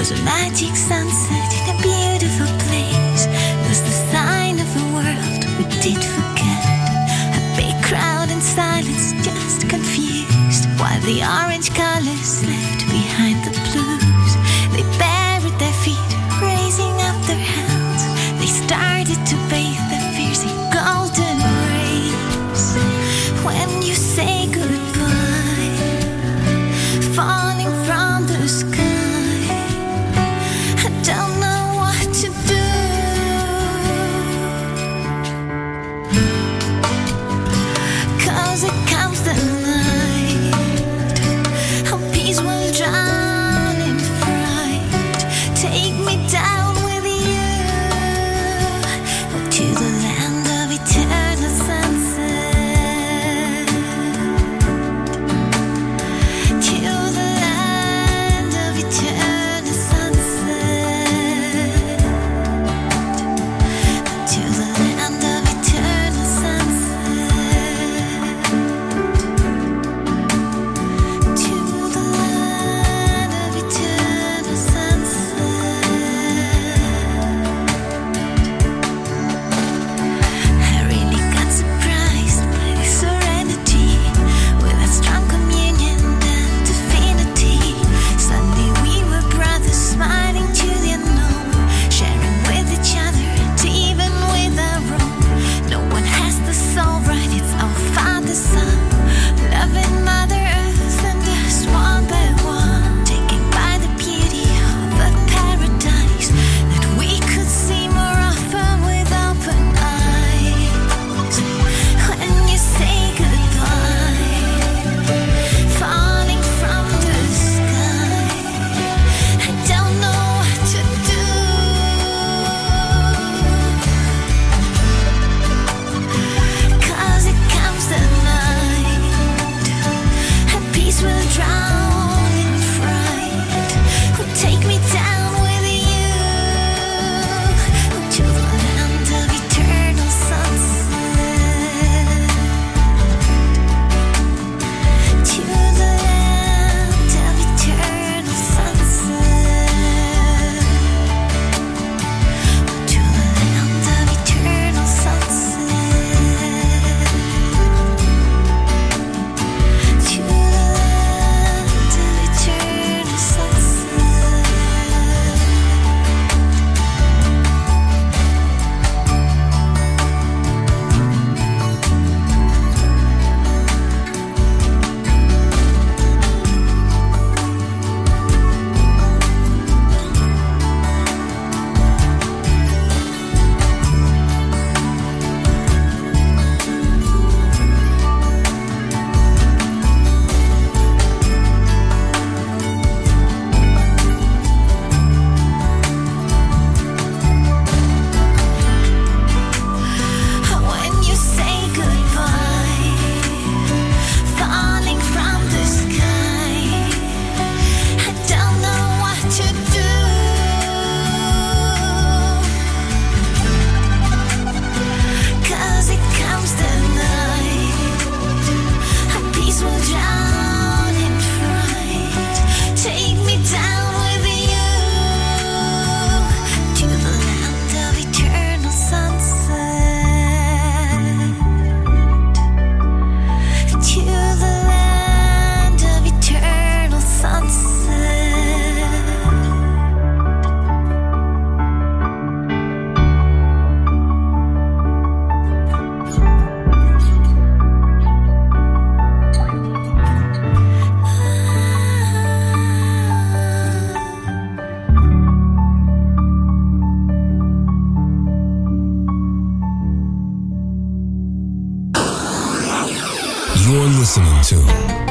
was a magic sunset in a beautiful place. It was the sign of a world we did forget. A big crowd in silence, just confused, while the orange colors left behind the blues. They buried their feet, raising up their hands. They started to bathe their fears in golden rays. When you say goodbye, falling from the sky, don't know what to do. Cause it comes the night, how peace will drown in fright. Take me down with you to the land of eternal sunset, to the land of eternal.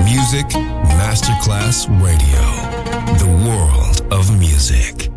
Music Masterclass Radio, the world of music.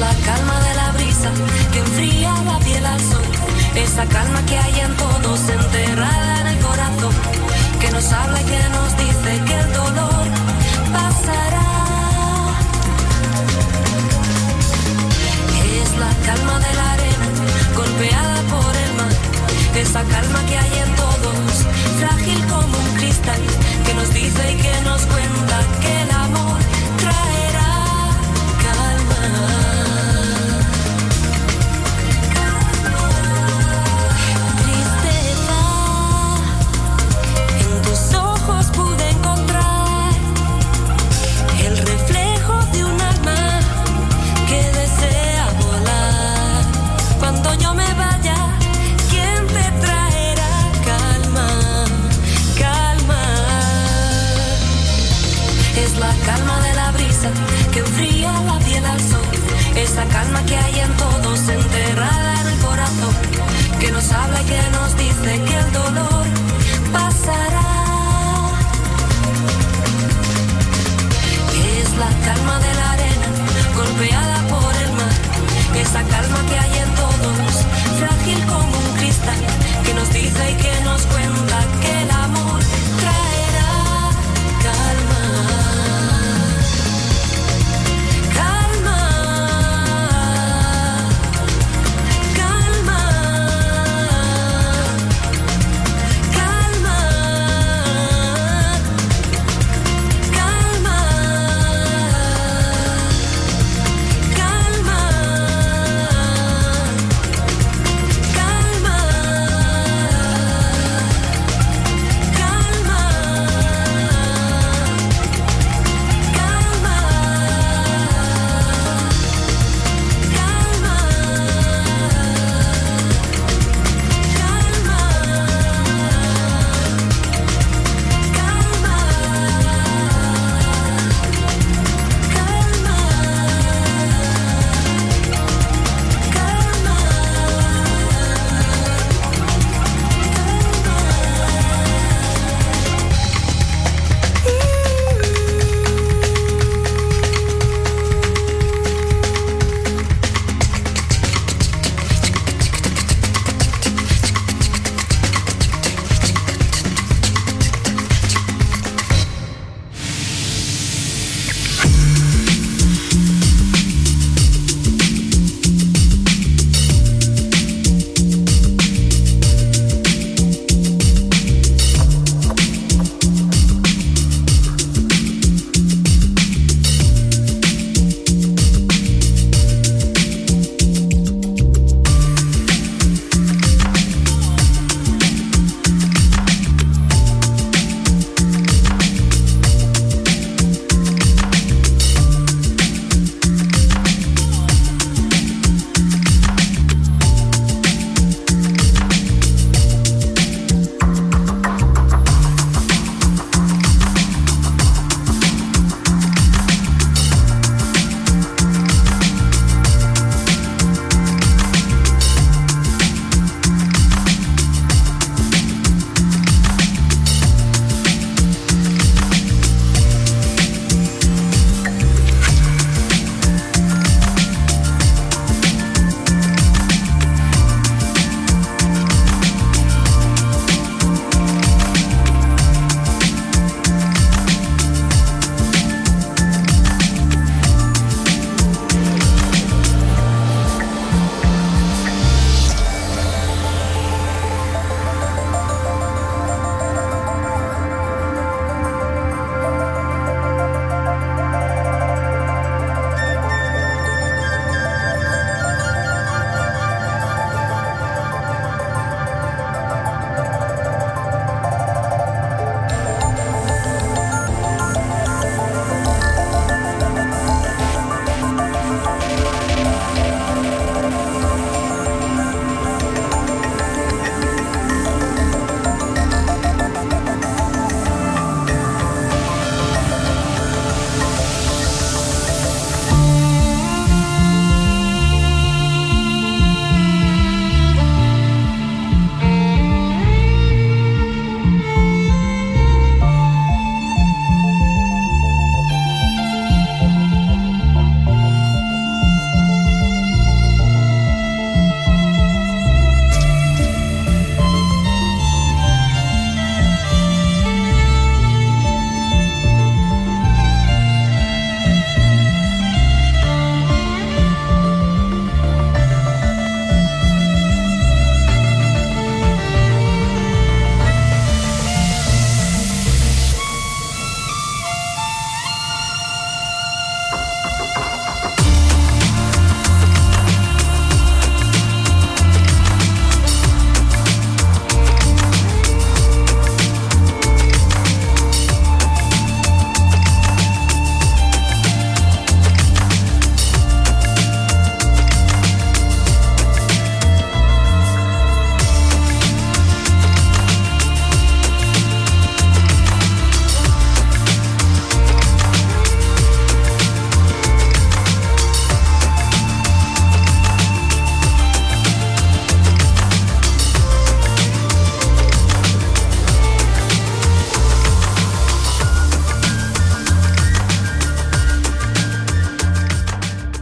la calma de la brisa que enfría la piel al sol, esa calma que hay en todos enterrada en el corazón, que nos habla y que nos dice que el dolor pasará. Es la calma de la arena golpeada por el mar, esa calma que hay en todos, frágil como un cristal, que nos dice y que nos cuenta que el amor traerá calma. Que enfría la piel al sol, esa calma que hay en todos enterrada en el corazón, que nos habla y que nos dice que el dolor pasará. Es la calma de la arena golpeada por el mar, esa calma que hay en todos, frágil como un cristal, que nos dice y que nos cuenta que el amor traerá calma.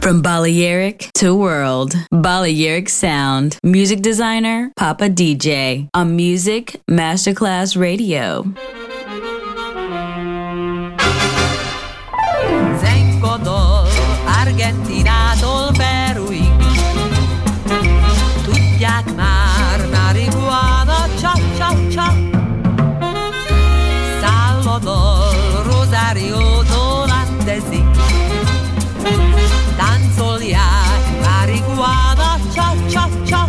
From Balearic to world, Balearic Sound. Music designer, Papa DJ. On Music Masterclass Radio. Ecuador, Argentina, dol Peruig. Tudják már, marihuana, csap, csap, csap. Salvador, Rosario, Dolantes, Zic. Táncolják, marihuana, csap, csap, csap.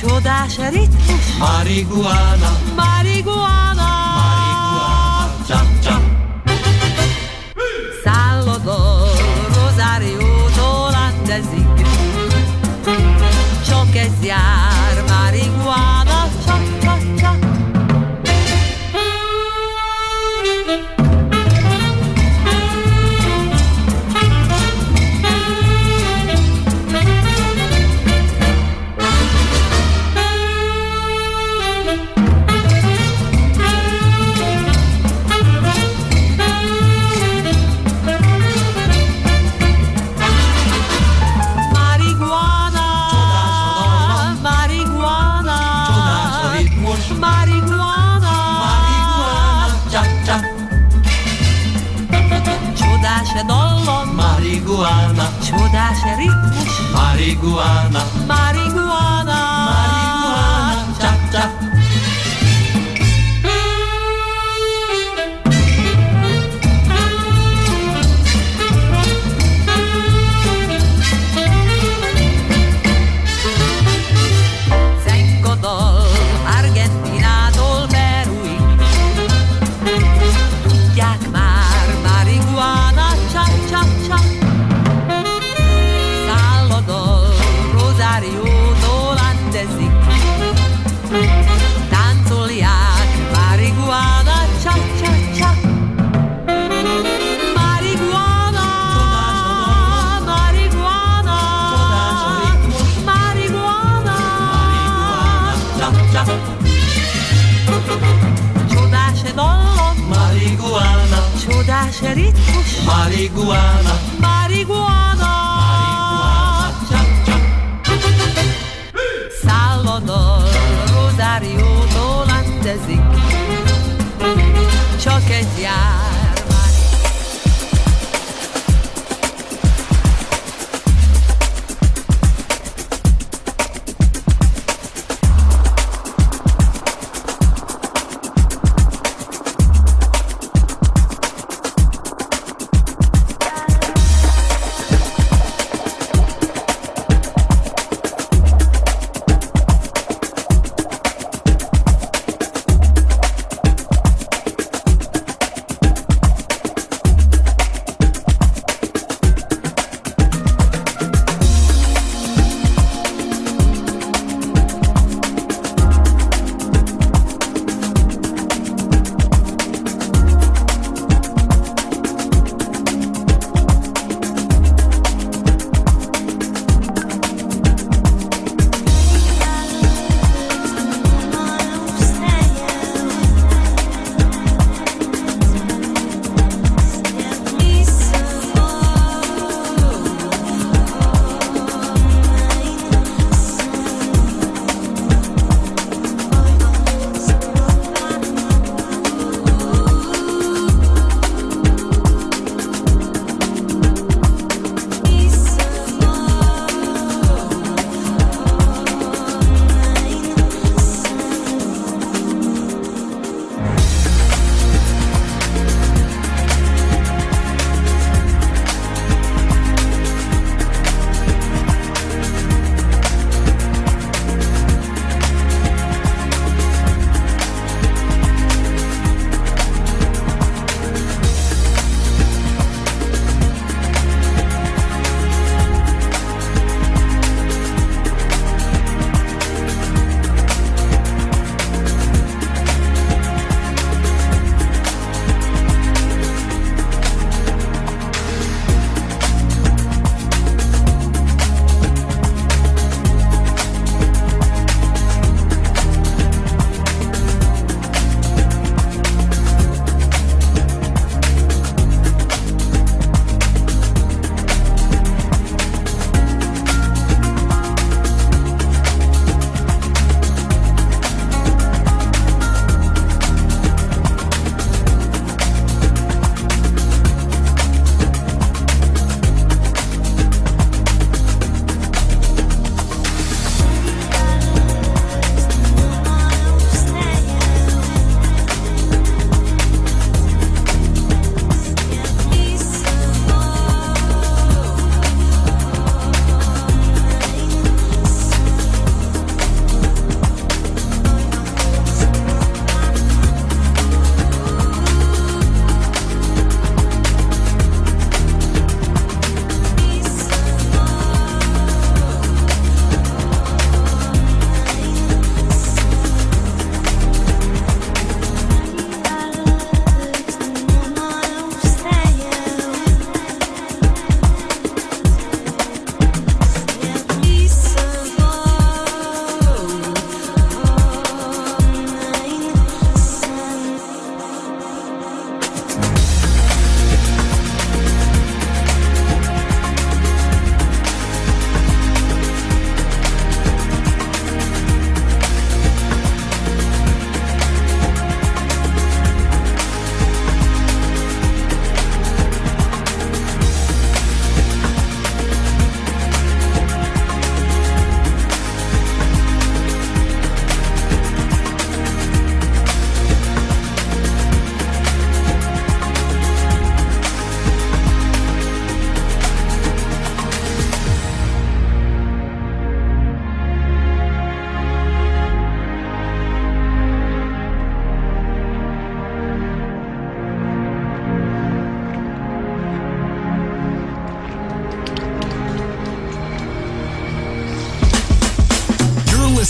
Csodás ritmus, marihuana, marihuana, marihuana. Salvador, Rosario, Dolantes, Zic, Cioqueziá, marihuana, cha cha cha. Marihuana, csodás ritmus, marihuana, marihuana, marihuana, csap csap. Ritmus, marihuana, marihuana, marihuana. Salvador, Rosario, Dolantes, Zic, Cioqueziá.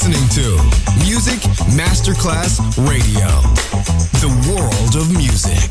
listening to Music Masterclass Radio, the world of music.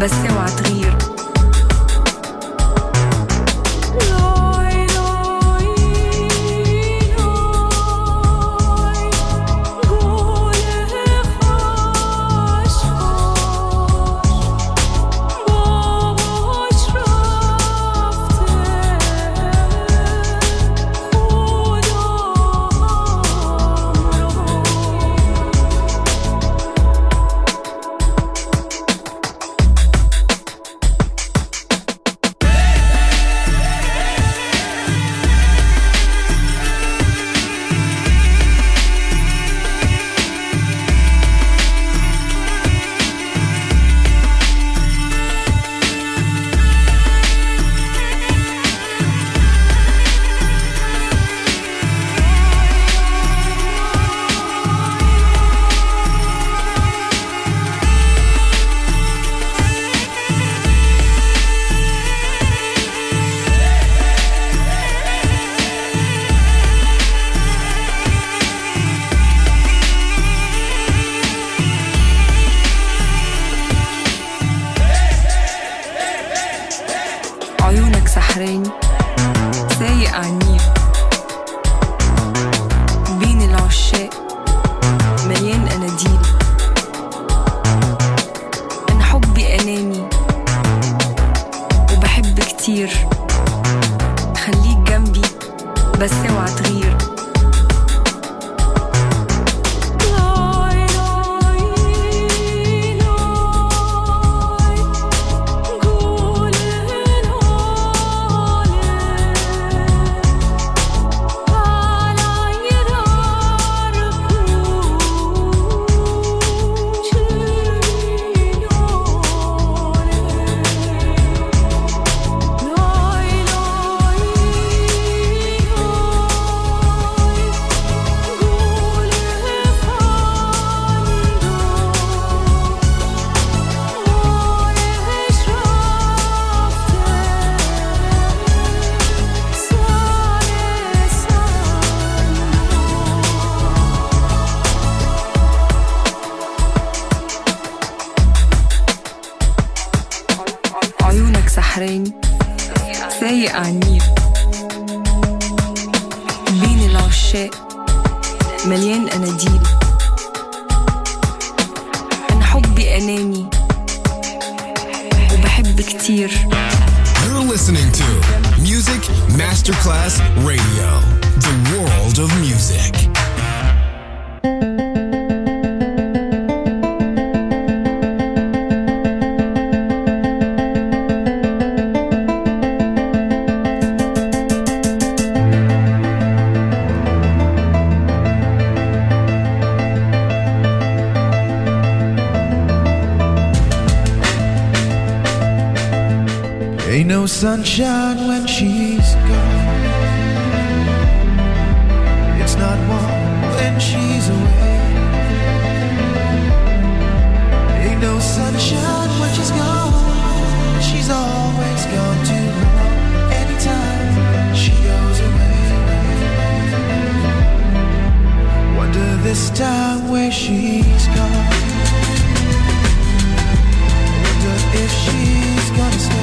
بس اوعى تغير sunshine when she's gone. It's not warm when she's away. Ain't no sunshine when she's gone. She's always gone too long. Anytime she goes away, wonder this time where she's gone. Wonder if she's gonna stay.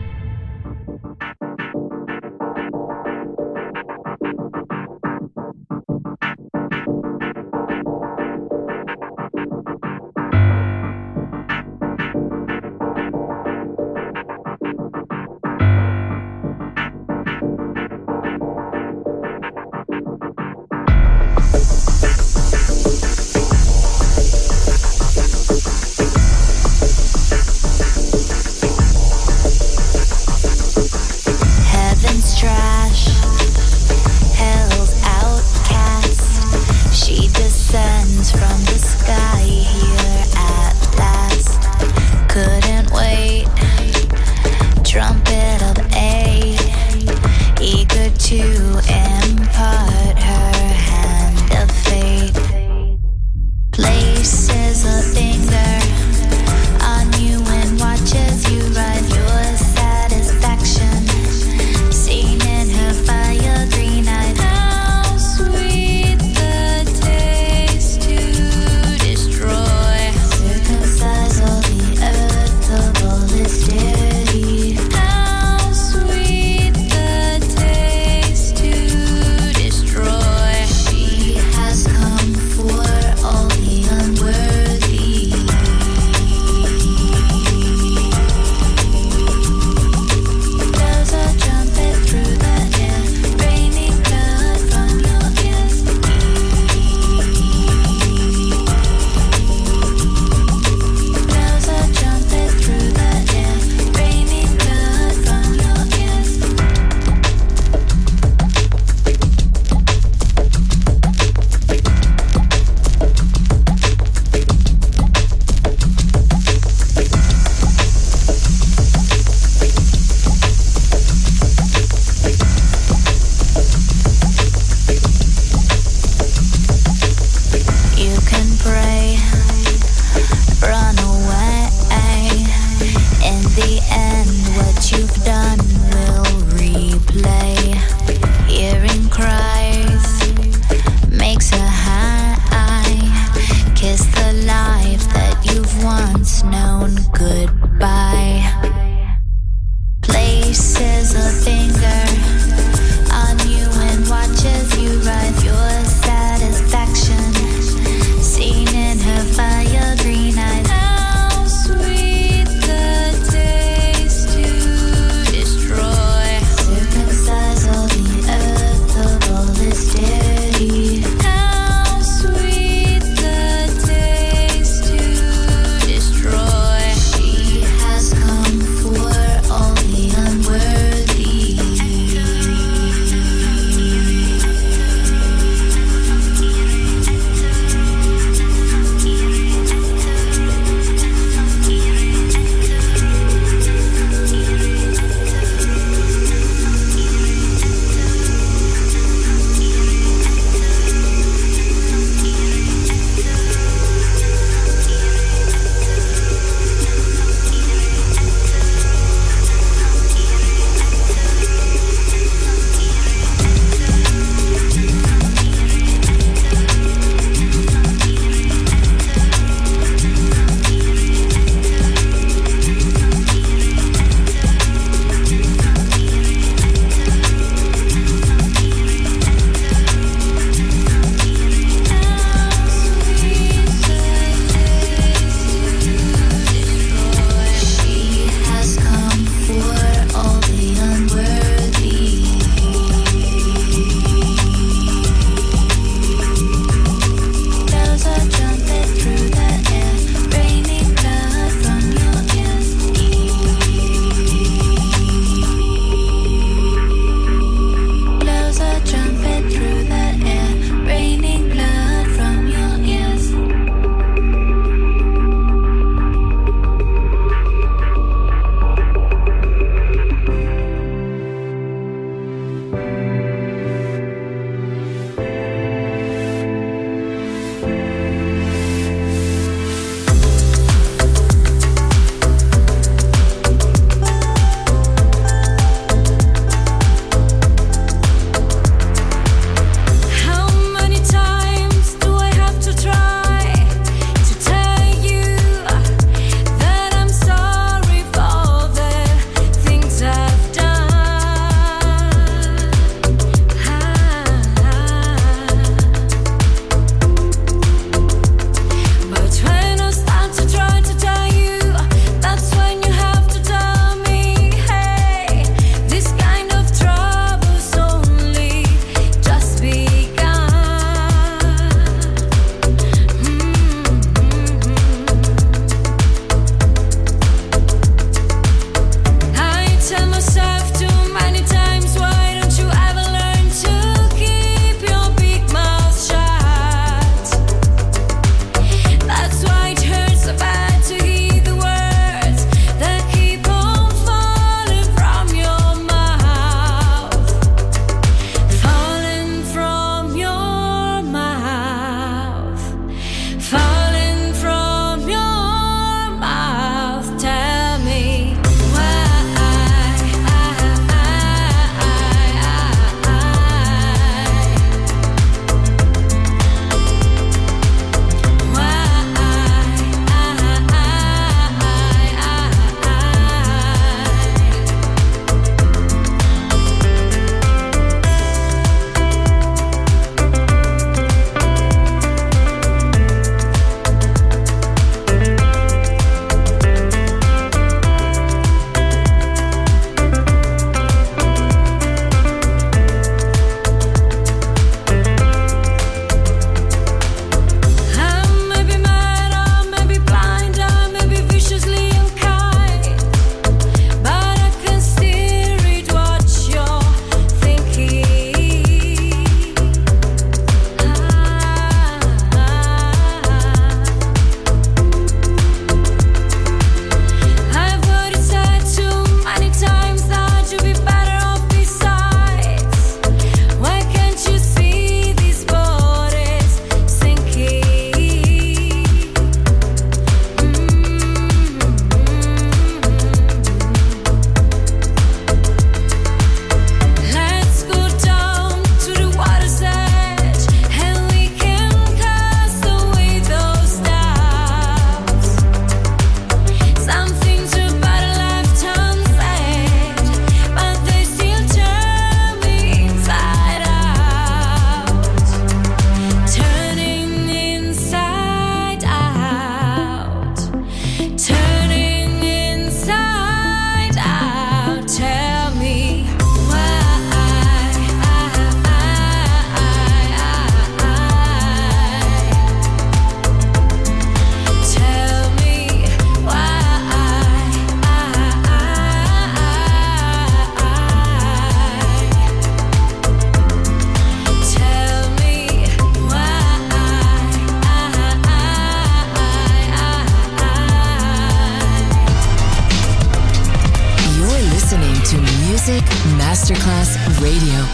Music Masterclass Radio.